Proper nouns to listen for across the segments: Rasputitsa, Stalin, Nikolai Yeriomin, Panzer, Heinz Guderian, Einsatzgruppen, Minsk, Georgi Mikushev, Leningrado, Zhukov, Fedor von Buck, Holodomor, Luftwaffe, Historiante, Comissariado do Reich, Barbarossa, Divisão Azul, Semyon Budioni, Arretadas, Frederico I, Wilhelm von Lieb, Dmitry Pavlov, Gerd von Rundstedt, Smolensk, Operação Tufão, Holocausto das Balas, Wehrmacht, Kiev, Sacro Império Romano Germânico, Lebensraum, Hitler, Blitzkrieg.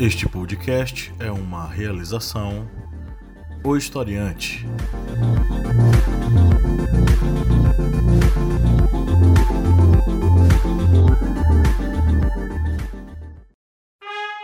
Este podcast é uma realização O Historiante.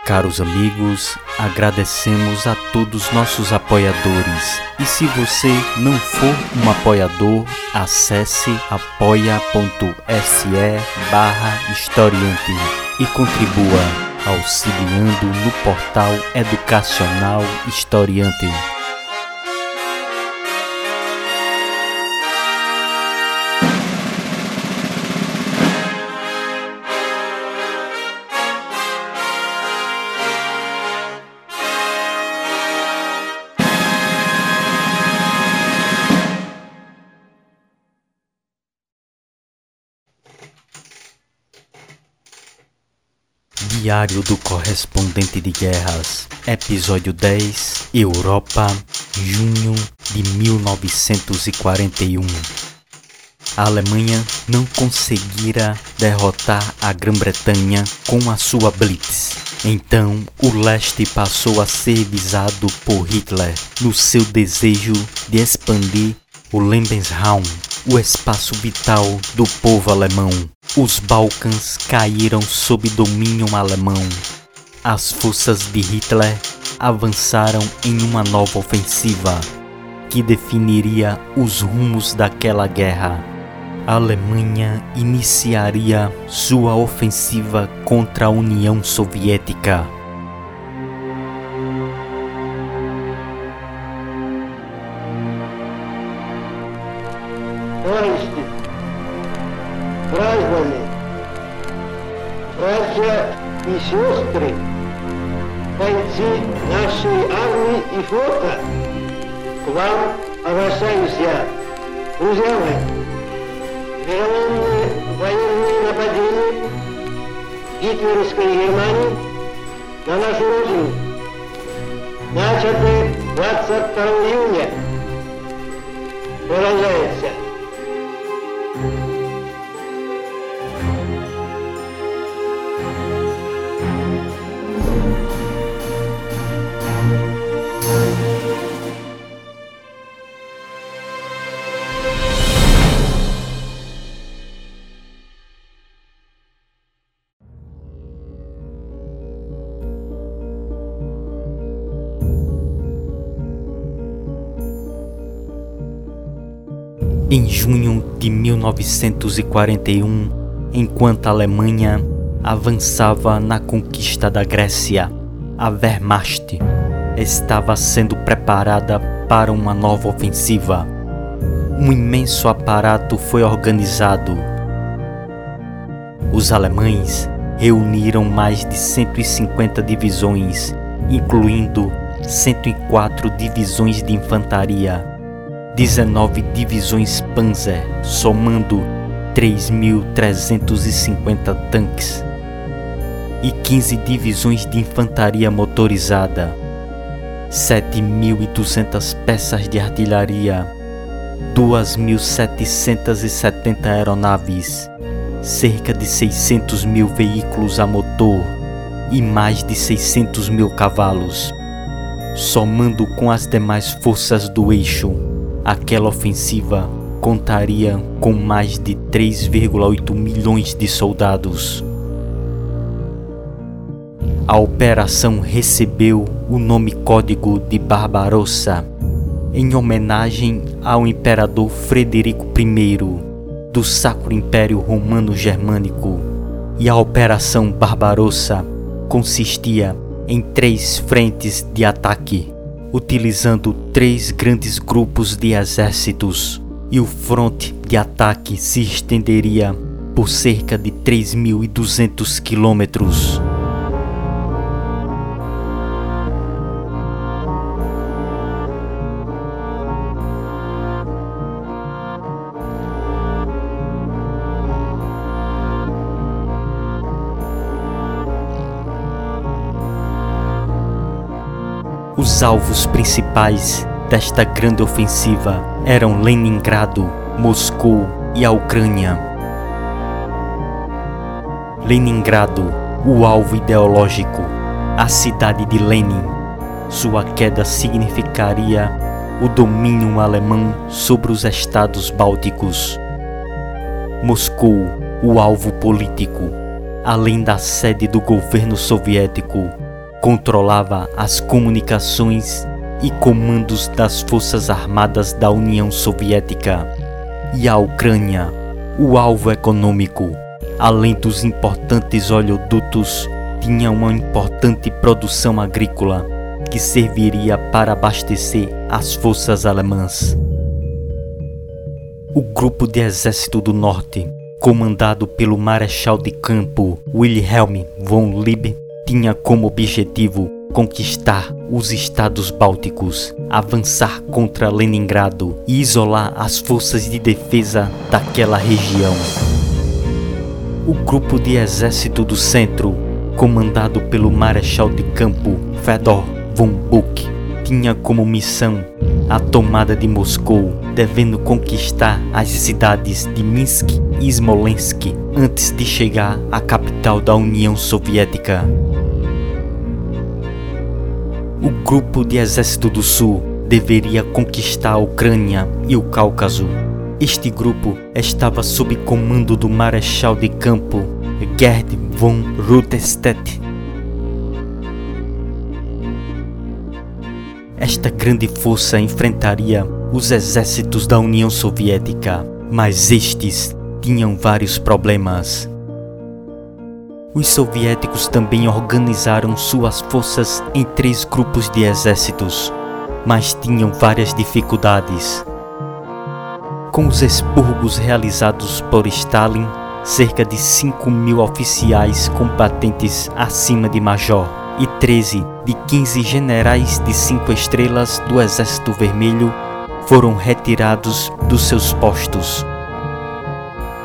Caros amigos, agradecemos a todos nossos apoiadores. E se você não for um apoiador, acesse apoia.se/historiante e contribua, auxiliando no portal educacional Historiante. Diário do Correspondente de Guerras, Episódio 10, Europa, junho de 1941. A Alemanha não conseguira derrotar a Grã-Bretanha com a sua Blitz. Então, o leste passou a ser visado por Hitler no seu desejo de expandir o Lebensraum, o espaço vital do povo alemão. Os Balcãs caíram sob domínio alemão. As forças de Hitler avançaram em uma nova ofensiva que definiria os rumos daquela guerra. A Alemanha iniciaria sua ofensiva contra a União Soviética. Em junho de 1941, enquanto a Alemanha avançava na conquista da Grécia, a Wehrmacht estava sendo preparada para uma nova ofensiva. Um imenso aparato foi organizado. Os alemães reuniram mais de 150 divisões, incluindo 104 divisões de infantaria, 19 divisões Panzer, somando 3.350 tanques, e 15 divisões de infantaria motorizada, 7.200 peças de artilharia, 2.770 aeronaves, cerca de 600.000 veículos a motor e mais de 600.000 cavalos, somando com as demais forças do eixo. Aquela ofensiva contaria com mais de 3,8 milhões de soldados. A operação recebeu o nome código de Barbarossa, em homenagem ao imperador Frederico I, do Sacro Império Romano Germânico. E a Operação Barbarossa consistia em 3 frentes de ataque, utilizando 3 grandes grupos de exércitos, e o fronte de ataque se estenderia por cerca de 3.200 quilômetros. Os alvos principais desta grande ofensiva eram Leningrado, Moscou e a Ucrânia. Leningrado, o alvo ideológico. a cidade de Lenin. Sua queda significaria o domínio alemão sobre os estados bálticos. Moscou, o alvo político, além da sede do governo soviético, controlava as comunicações e comandos das Forças Armadas da União Soviética. E a Ucrânia, o alvo econômico, além dos importantes oleodutos, tinha uma importante produção agrícola que serviria para abastecer as forças alemãs. O Grupo de Exército do Norte, comandado pelo Marechal de Campo Wilhelm von Lieb, tinha como objetivo conquistar os estados bálticos, avançar contra Leningrado e isolar as forças de defesa daquela região. O Grupo de Exército do Centro, comandado pelo Marechal de Campo Fedor von Buck, tinha como missão a tomada de Moscou, devendo conquistar as cidades de Minsk e Smolensk antes de chegar à capital da União Soviética. O Grupo de Exército do Sul deveria conquistar a Ucrânia e o Cáucaso. Este grupo estava sob comando do Marechal de Campo Gerd von Rundstedt. Esta grande força enfrentaria os exércitos da União Soviética, mas estes tinham vários problemas. Os soviéticos também organizaram suas forças em 3 grupos de exércitos, mas tinham várias dificuldades. Com os expurgos realizados por Stalin, cerca de 5.000 oficiais combatentes acima de major e 13 de 15 generais de 5 estrelas do Exército Vermelho foram retirados dos seus postos.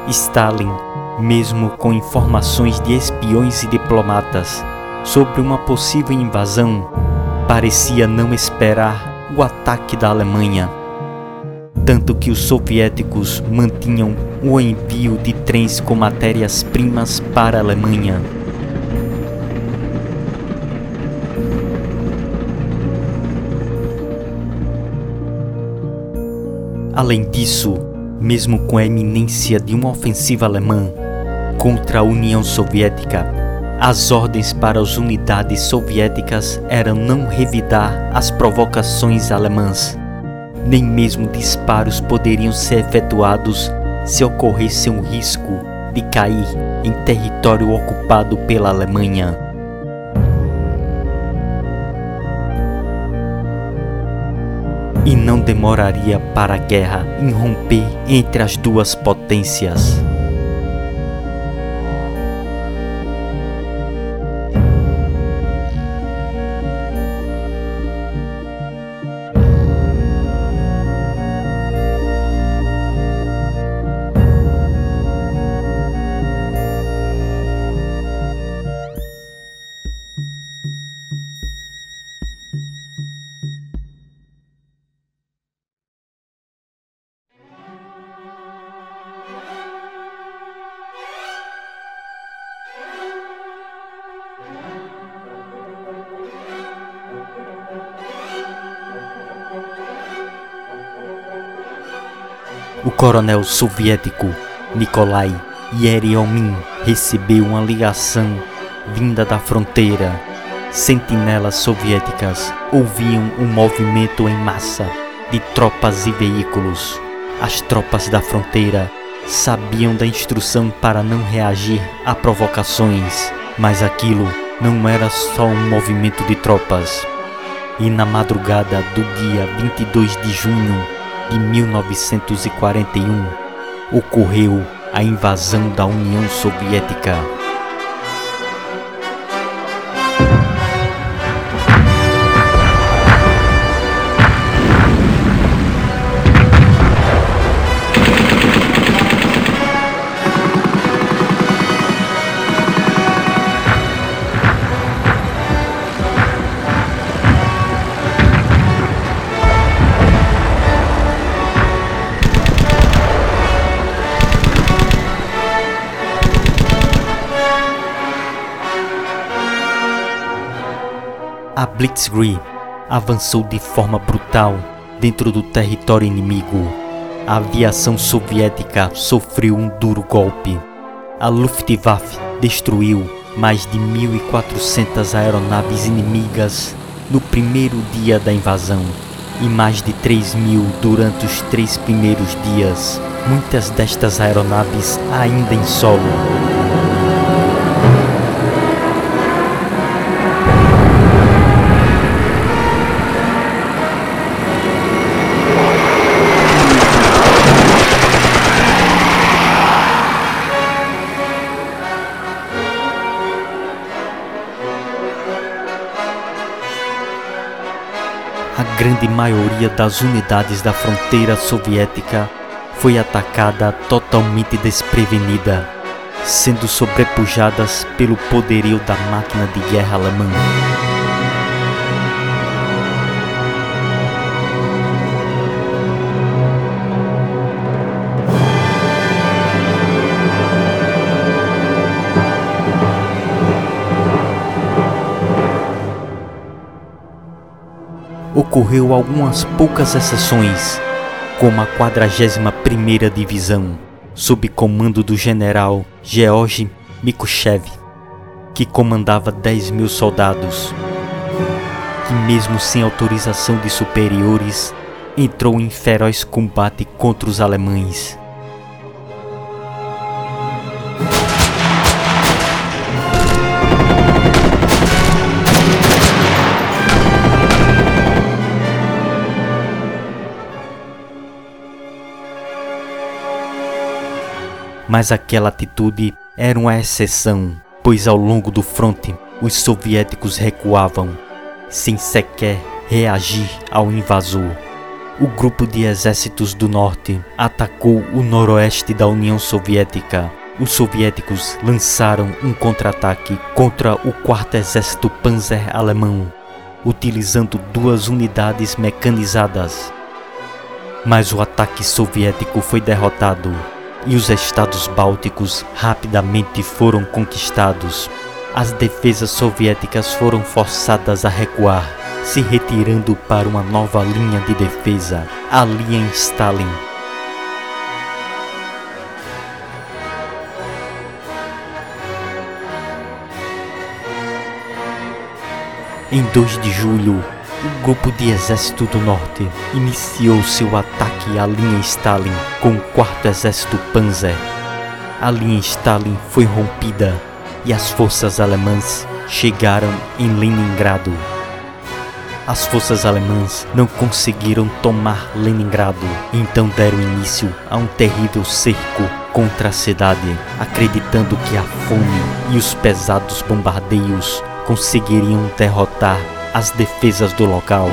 Stalin, mesmo com informações de espiões e diplomatas sobre uma possível invasão, parecia não esperar o ataque da Alemanha, tanto que os soviéticos mantinham o envio de trens com matérias-primas para a Alemanha. Além disso, mesmo com a iminência de uma ofensiva alemã contra a União Soviética, as ordens para as unidades soviéticas eram não revidar as provocações alemãs. Nem mesmo disparos poderiam ser efetuados se ocorresse um risco de cair em território ocupado pela Alemanha. E não demoraria para a guerra irromper entre as duas potências. O coronel soviético Nikolai Yeriomin recebeu uma ligação vinda da fronteira. Sentinelas soviéticas ouviam um movimento em massa de tropas e veículos. As tropas da fronteira sabiam da instrução para não reagir a provocações, mas aquilo não era só um movimento de tropas. E na madrugada do dia 22 de junho, em 1941, ocorreu a invasão da União Soviética. A Blitzkrieg avançou de forma brutal dentro do território inimigo. A aviação soviética sofreu um duro golpe. A Luftwaffe destruiu mais de 1.400 aeronaves inimigas no primeiro dia da invasão e mais de 3.000 durante os 3 primeiros dias, muitas destas aeronaves ainda em solo. A grande maioria das unidades da fronteira soviética foi atacada totalmente desprevenida, sendo sobrepujadas pelo poderio da máquina de guerra alemã. Ocorreu algumas poucas exceções, como a 41ª Divisão, sob comando do general Georgi Mikushev, que comandava 10.000 soldados, que mesmo sem autorização de superiores, entrou em feroz combate contra os alemães. Mas aquela atitude era uma exceção, pois ao longo do fronte os soviéticos recuavam, sem sequer reagir ao invasor. O grupo de exércitos do norte atacou o noroeste da União Soviética. Os soviéticos lançaram um contra-ataque contra o 4º Exército Panzer alemão, utilizando 2 unidades mecanizadas. Mas o ataque soviético foi derrotado e os estados bálticos rapidamente foram conquistados. As defesas soviéticas foram forçadas a recuar, se retirando para uma nova linha de defesa, ali em Stalin. Em 2 de julho, o grupo de exército do norte iniciou seu ataque à linha Stalin com o 4º Exército Panzer. A linha Stalin foi rompida e as forças alemãs chegaram em Leningrado. As forças alemãs não conseguiram tomar Leningrado, então deram início a um terrível cerco contra a cidade, acreditando que a fome e os pesados bombardeios conseguiriam derrotar as defesas do local.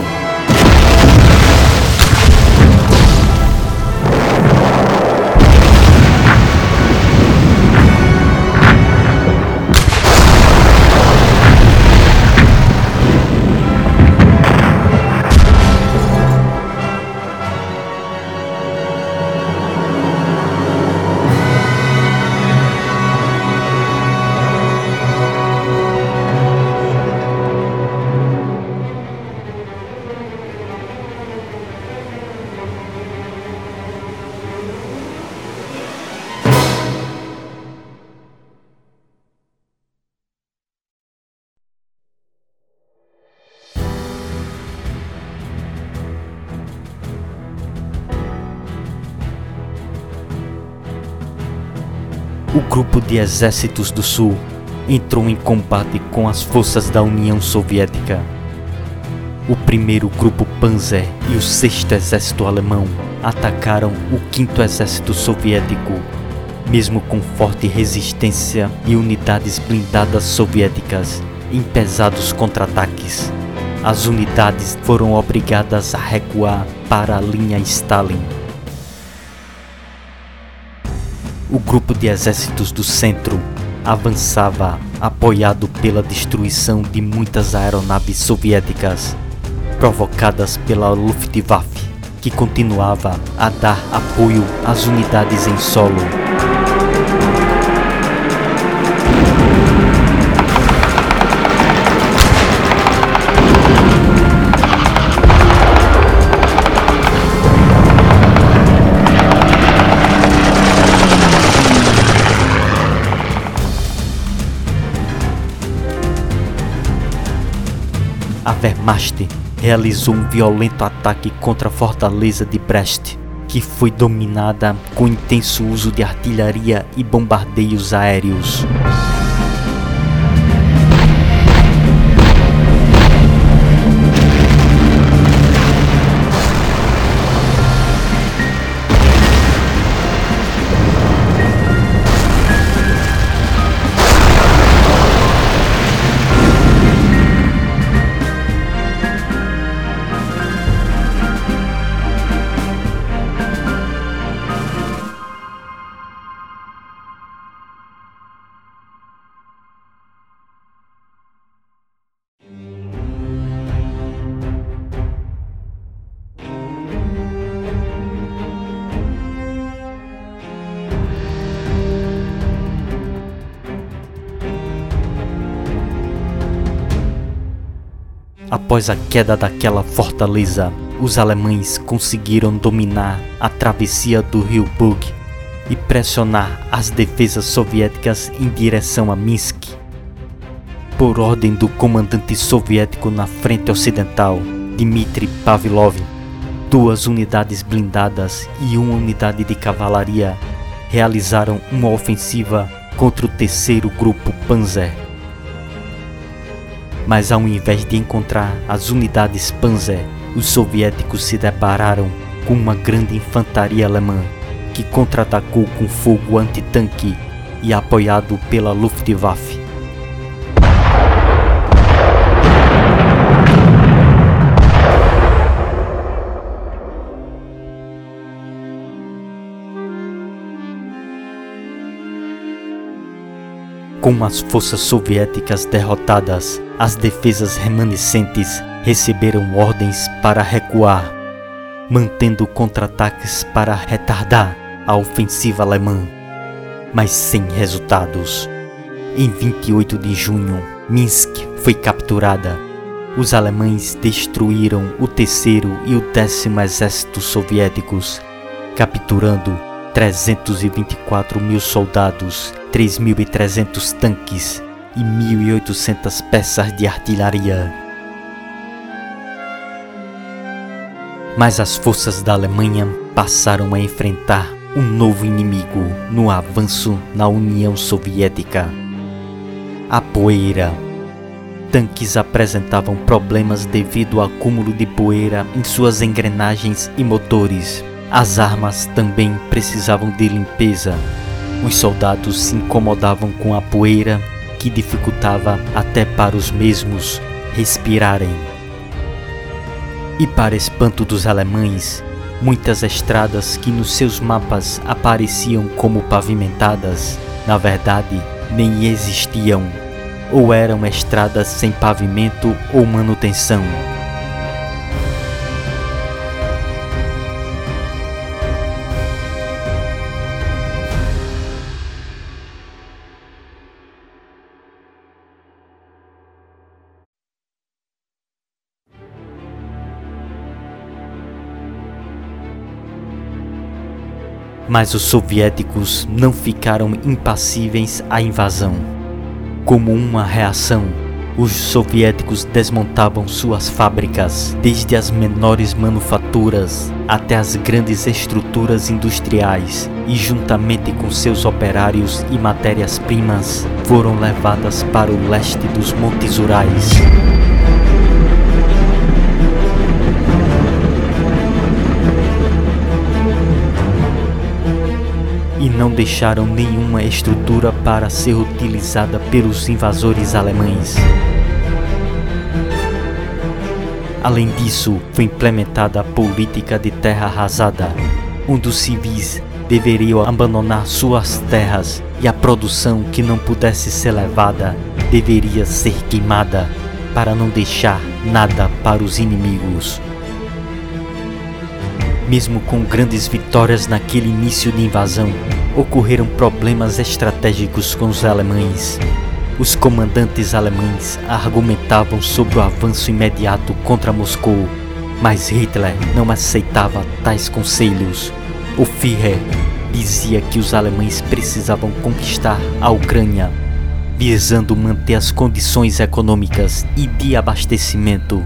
O grupo de exércitos do sul entrou em combate com as forças da União Soviética. O 1º Grupo Panzer e o 6º Exército Alemão atacaram o 5º Exército Soviético, mesmo com forte resistência e unidades blindadas soviéticas em pesados contra-ataques. As unidades foram obrigadas a recuar para a linha Stalin. O grupo de exércitos do centro avançava, apoiado pela destruição de muitas aeronaves soviéticas, provocadas pela Luftwaffe, que continuava a dar apoio às unidades em solo. a Wehrmacht realizou um violento ataque contra a fortaleza de Brest, que foi dominada com intenso uso de artilharia e bombardeios aéreos. Após a queda daquela fortaleza, os alemães conseguiram dominar a travessia do rio Bug e pressionar as defesas soviéticas em direção a Minsk. Por ordem do comandante soviético na frente ocidental, Dmitry Pavlov, 2 unidades blindadas e 1 unidade de cavalaria realizaram uma ofensiva contra o 3º Grupo Panzer. Mas ao invés de encontrar as unidades Panzer, os soviéticos se depararam com uma grande infantaria alemã, que contra-atacou com fogo antitanque e apoiado pela Luftwaffe. Com as forças soviéticas derrotadas, as defesas remanescentes receberam ordens para recuar, mantendo contra-ataques para retardar a ofensiva alemã, mas sem resultados. Em 28 de junho, Minsk foi capturada. Os alemães destruíram o 3º e o 10º Exércitos Soviéticos, capturando 324 mil soldados, 3.300 tanques e 1.800 peças de artilharia. Mas as forças da Alemanha passaram a enfrentar um novo inimigo no avanço na União Soviética: a poeira. Tanques apresentavam problemas devido ao acúmulo de poeira em suas engrenagens e motores. As armas também precisavam de limpeza. Os soldados se incomodavam com a poeira, que dificultava até para os mesmos respirarem. E para espanto dos alemães, muitas estradas que nos seus mapas apareciam como pavimentadas, na verdade, nem existiam, ou eram estradas sem pavimento ou manutenção. Mas os soviéticos não ficaram impassíveis à invasão. Como uma reação, os soviéticos desmontavam suas fábricas, desde as menores manufaturas até as grandes estruturas industriais, e juntamente com seus operários e matérias-primas, foram levadas para o leste dos Montes Urais. E não deixaram nenhuma estrutura para ser utilizada pelos invasores alemães. Além disso, foi implementada a política de terra arrasada, onde os civis deveriam abandonar suas terras e a produção que não pudesse ser levada deveria ser queimada para não deixar nada para os inimigos. Mesmo com grandes vitórias naquele início de invasão, ocorreram problemas estratégicos com os alemães. Os comandantes alemães argumentavam sobre o avanço imediato contra Moscou, mas Hitler não aceitava tais conselhos. O Führer dizia que os alemães precisavam conquistar a Ucrânia, visando manter as condições econômicas e de abastecimento,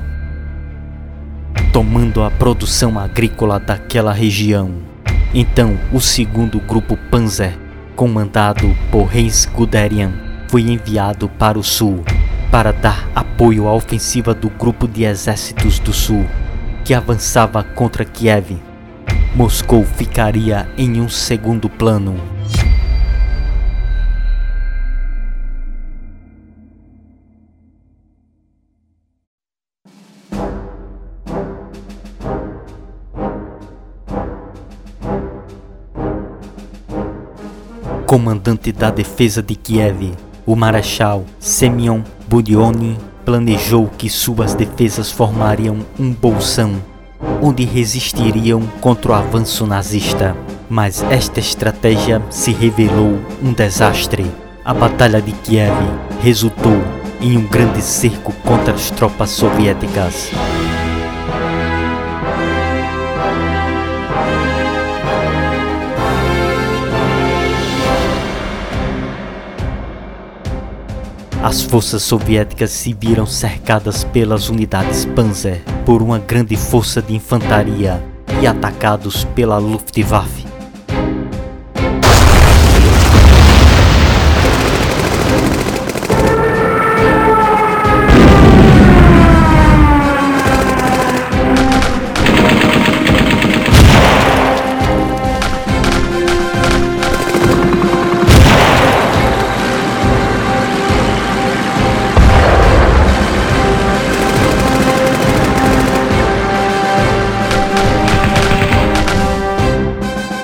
tomando a produção agrícola daquela região. Então, o segundo grupo Panzer, comandado por Heinz Guderian, foi enviado para o sul, para dar apoio à ofensiva do grupo de exércitos do sul, que avançava contra Kiev. Moscou ficaria em um segundo plano. Comandante da defesa de Kiev, o marechal Semyon Budioni planejou que suas defesas formariam um bolsão, onde resistiriam contra o avanço nazista. Mas esta estratégia se revelou um desastre. A Batalha de Kiev resultou em um grande cerco contra as tropas soviéticas. As forças soviéticas se viram cercadas pelas unidades Panzer, por uma grande força de infantaria e atacados pela Luftwaffe.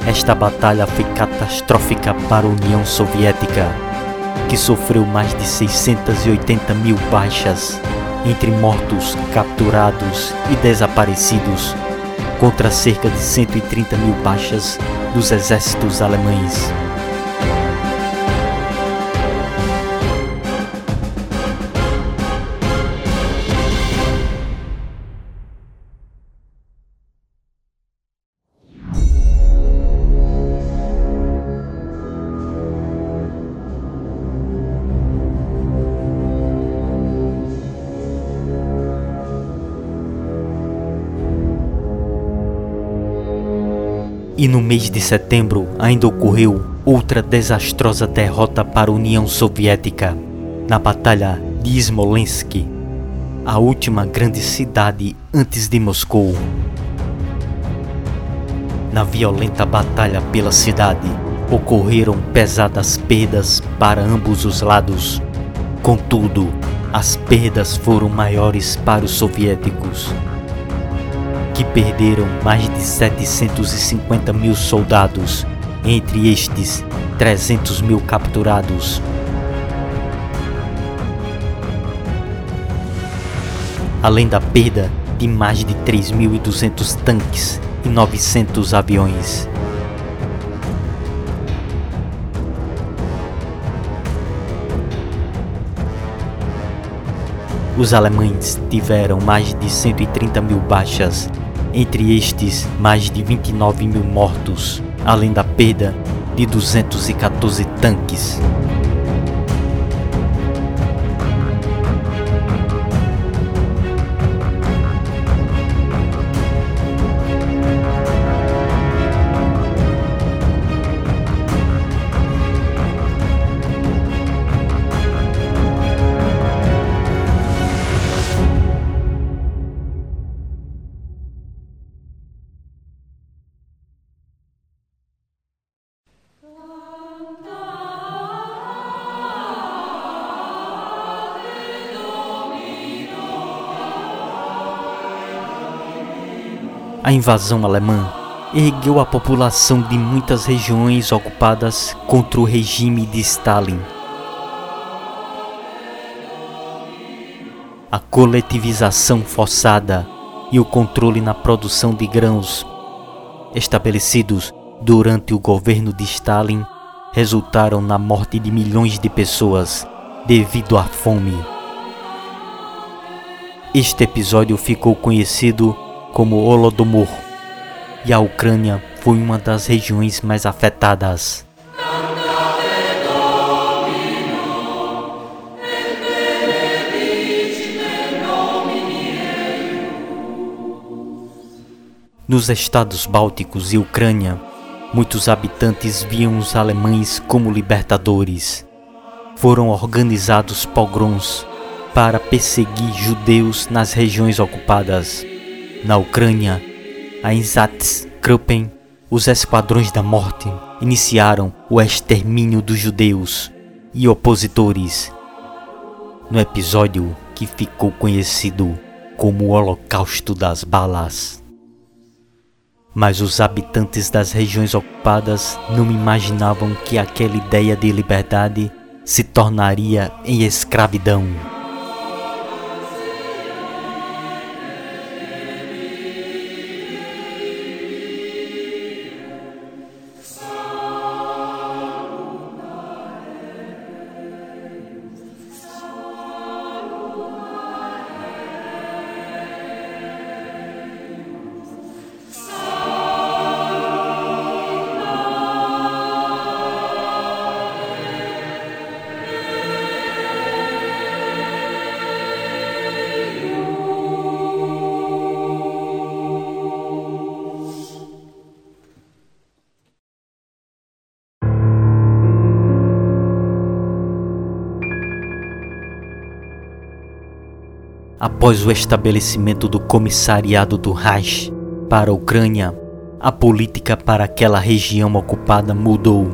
Esta batalha foi catastrófica para a União Soviética, que sofreu mais de 680 mil baixas, entre mortos, capturados e desaparecidos, contra cerca de 130 mil baixas dos exércitos alemães. E no mês de setembro ainda ocorreu outra desastrosa derrota para a União Soviética, na Batalha de Smolensk, a última grande cidade antes de Moscou. Na violenta batalha pela cidade, ocorreram pesadas perdas para ambos os lados. Contudo, as perdas foram maiores para os soviéticos, que perderam mais de 750 mil soldados, entre estes 300 mil capturados. Além da perda de mais de 3.200 tanques e 900 aviões. Os alemães tiveram mais de 130 mil baixas, entre estes mais de 29 mil mortos, além da perda de 214 tanques. A invasão alemã ergueu a população de muitas regiões ocupadas contra o regime de Stalin. A coletivização forçada e o controle na produção de grãos, estabelecidos durante o governo de Stalin, resultaram na morte de milhões de pessoas devido à fome. Este episódio ficou conhecido como Holodomor, e a Ucrânia foi uma das regiões mais afetadas. Nos estados bálticos e Ucrânia, muitos habitantes viam os alemães como libertadores. Foram organizados pogroms para perseguir judeus nas regiões ocupadas. Na Ucrânia, a Einsatzgruppen, os Esquadrões da Morte, iniciaram o extermínio dos judeus e opositores, no episódio que ficou conhecido como o Holocausto das Balas. Mas os habitantes das regiões ocupadas não imaginavam que aquela ideia de liberdade se tornaria em escravidão. Após o estabelecimento do Comissariado do Reich para a Ucrânia, a política para aquela região ocupada mudou.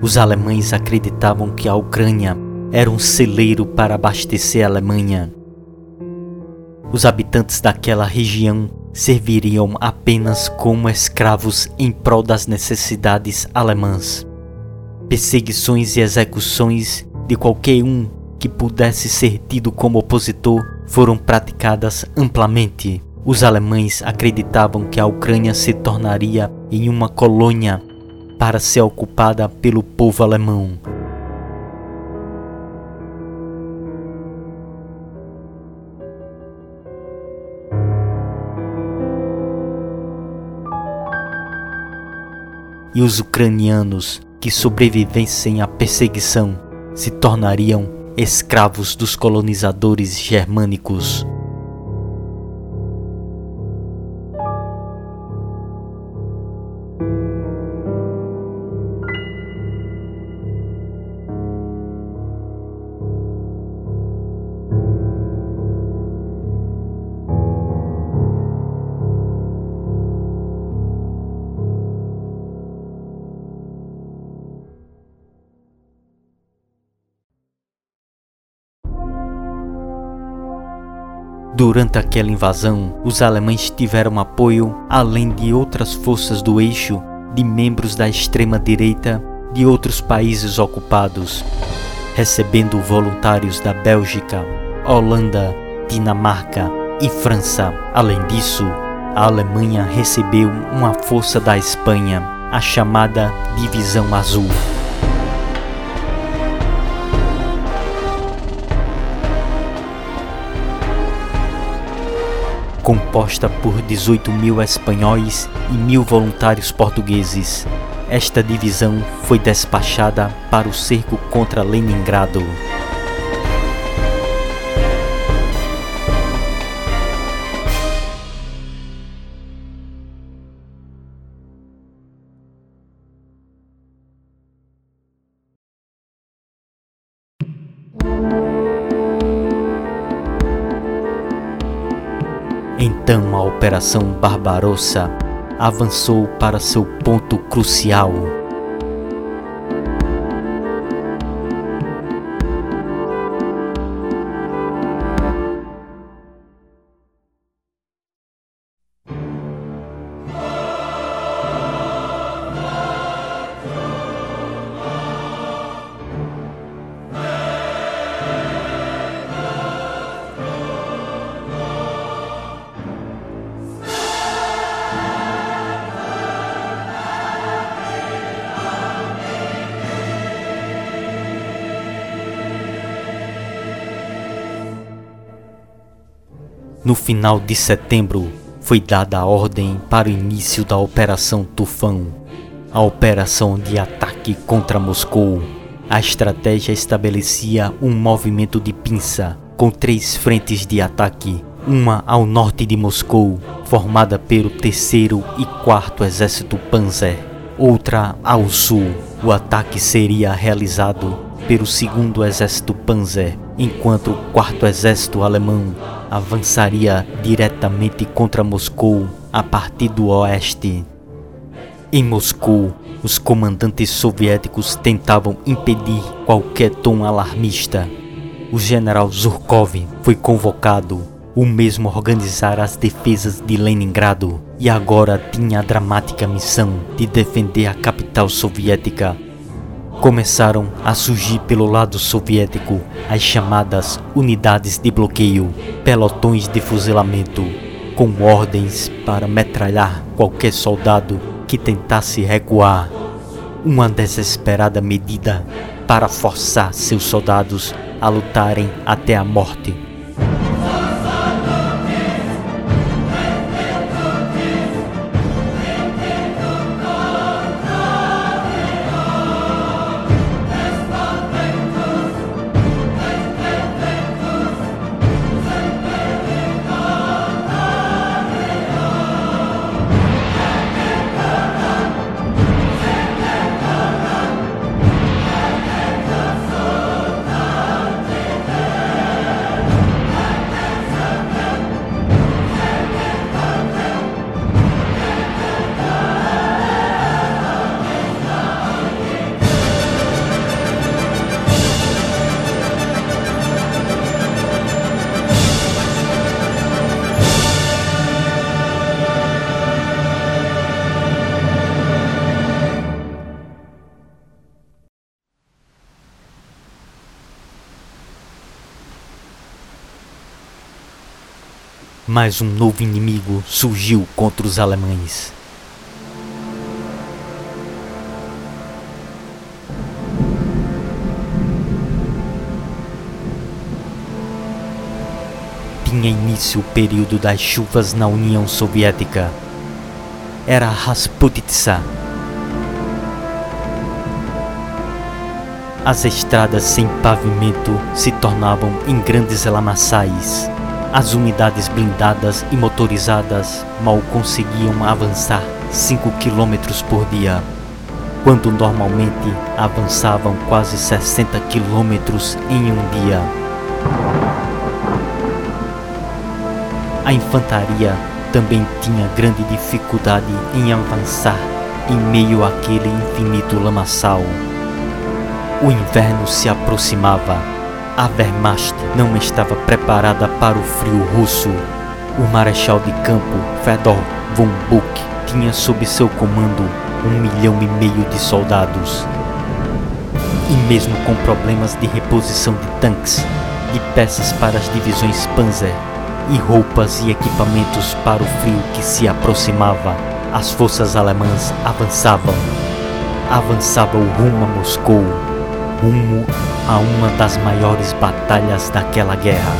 Os alemães acreditavam que a Ucrânia era um celeiro para abastecer a Alemanha. Os habitantes daquela região serviriam apenas como escravos em prol das necessidades alemãs. Perseguições e execuções de qualquer um que pudesse ser tido como opositor foram praticadas amplamente. Os alemães acreditavam que a Ucrânia se tornaria em uma colônia para ser ocupada pelo povo alemão. E os ucranianos que sobrevivessem à perseguição se tornariam escravos dos colonizadores germânicos. Durante aquela invasão, os alemães tiveram apoio, além de outras forças do eixo, de membros da extrema-direita de outros países ocupados, recebendo voluntários da Bélgica, Holanda, Dinamarca e França. Além disso, a Alemanha recebeu uma força da Espanha, a chamada Divisão Azul. Composta por 18 mil espanhóis e 1.000 voluntários portugueses. Esta divisão foi despachada para o cerco contra Leningrado. Então a Operação Barbarossa avançou para seu ponto crucial. No final de setembro, foi dada a ordem para o início da Operação Tufão, a operação de ataque contra Moscou. A estratégia estabelecia um movimento de pinça com 3 frentes de ataque, uma ao norte de Moscou, formada pelo 3º e 4º Exército Panzer, outra ao sul. O ataque seria realizado pelo 2º Exército Panzer, enquanto o 4º Exército Alemão avançaria diretamente contra Moscou a partir do oeste. Em Moscou, os comandantes soviéticos tentavam impedir qualquer tom alarmista. O general Zhukov foi convocado, o mesmo organizara as defesas de Leningrado e agora tinha a dramática missão de defender a capital soviética. Começaram a surgir pelo lado soviético as chamadas unidades de bloqueio, pelotões de fuzilamento, com ordens para metralhar qualquer soldado que tentasse recuar. Uma desesperada medida para forçar seus soldados a lutarem até a morte. Mas um novo inimigo surgiu contra os alemães. Tinha início o período das chuvas na União Soviética. Era Rasputitsa. As estradas sem pavimento se tornavam em grandes lamaçais. As unidades blindadas e motorizadas mal conseguiam avançar 5 km por dia, quando normalmente avançavam quase 60 km em um dia. A infantaria também tinha grande dificuldade em avançar em meio àquele infinito lamaçal. O inverno se aproximava. A Wehrmacht não estava preparada para o frio russo. O marechal de campo Fedor von Buck tinha sob seu comando 1,5 milhão de soldados. E mesmo com problemas de reposição de tanques, de peças para as divisões Panzer e roupas e equipamentos para o frio que se aproximava, as forças alemãs avançavam. Avançavam rumo a Moscou, rumo a uma das maiores batalhas daquela guerra.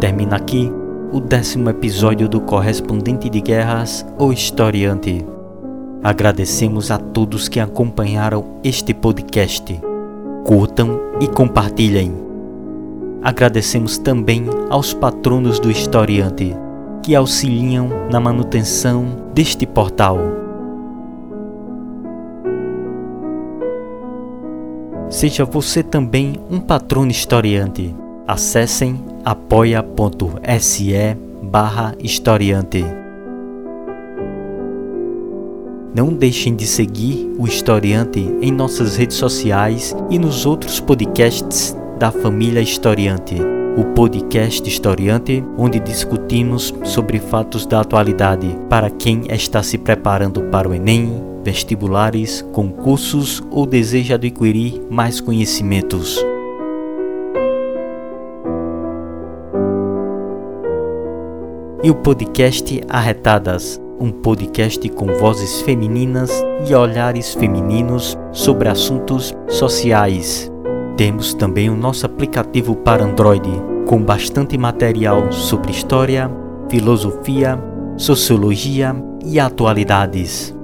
Termina aqui o 10º episódio do Correspondente de Guerras, ou Historiante. Agradecemos a todos que acompanharam este podcast. Curtam e compartilhem. Agradecemos também aos patronos do Historiante, que auxiliam na manutenção deste portal. Seja você também um patrono historiante. Acessem apoia.se/historiante. Não deixem de seguir o Historiante em nossas redes sociais e nos outros podcasts da família Historiante. O podcast Historiante, onde discutimos sobre fatos da atualidade para quem está se preparando para o Enem, vestibulares, concursos ou deseja adquirir mais conhecimentos. E o podcast Arretadas, um podcast com vozes femininas e olhares femininos sobre assuntos sociais. Temos também o nosso aplicativo para Android, com bastante material sobre história, filosofia, sociologia e atualidades.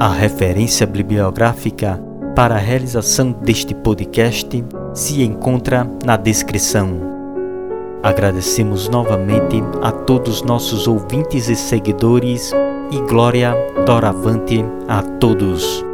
A referência bibliográfica para a realização deste podcast se encontra na descrição. Agradecemos novamente a todos nossos ouvintes e seguidores e glória doravante a todos.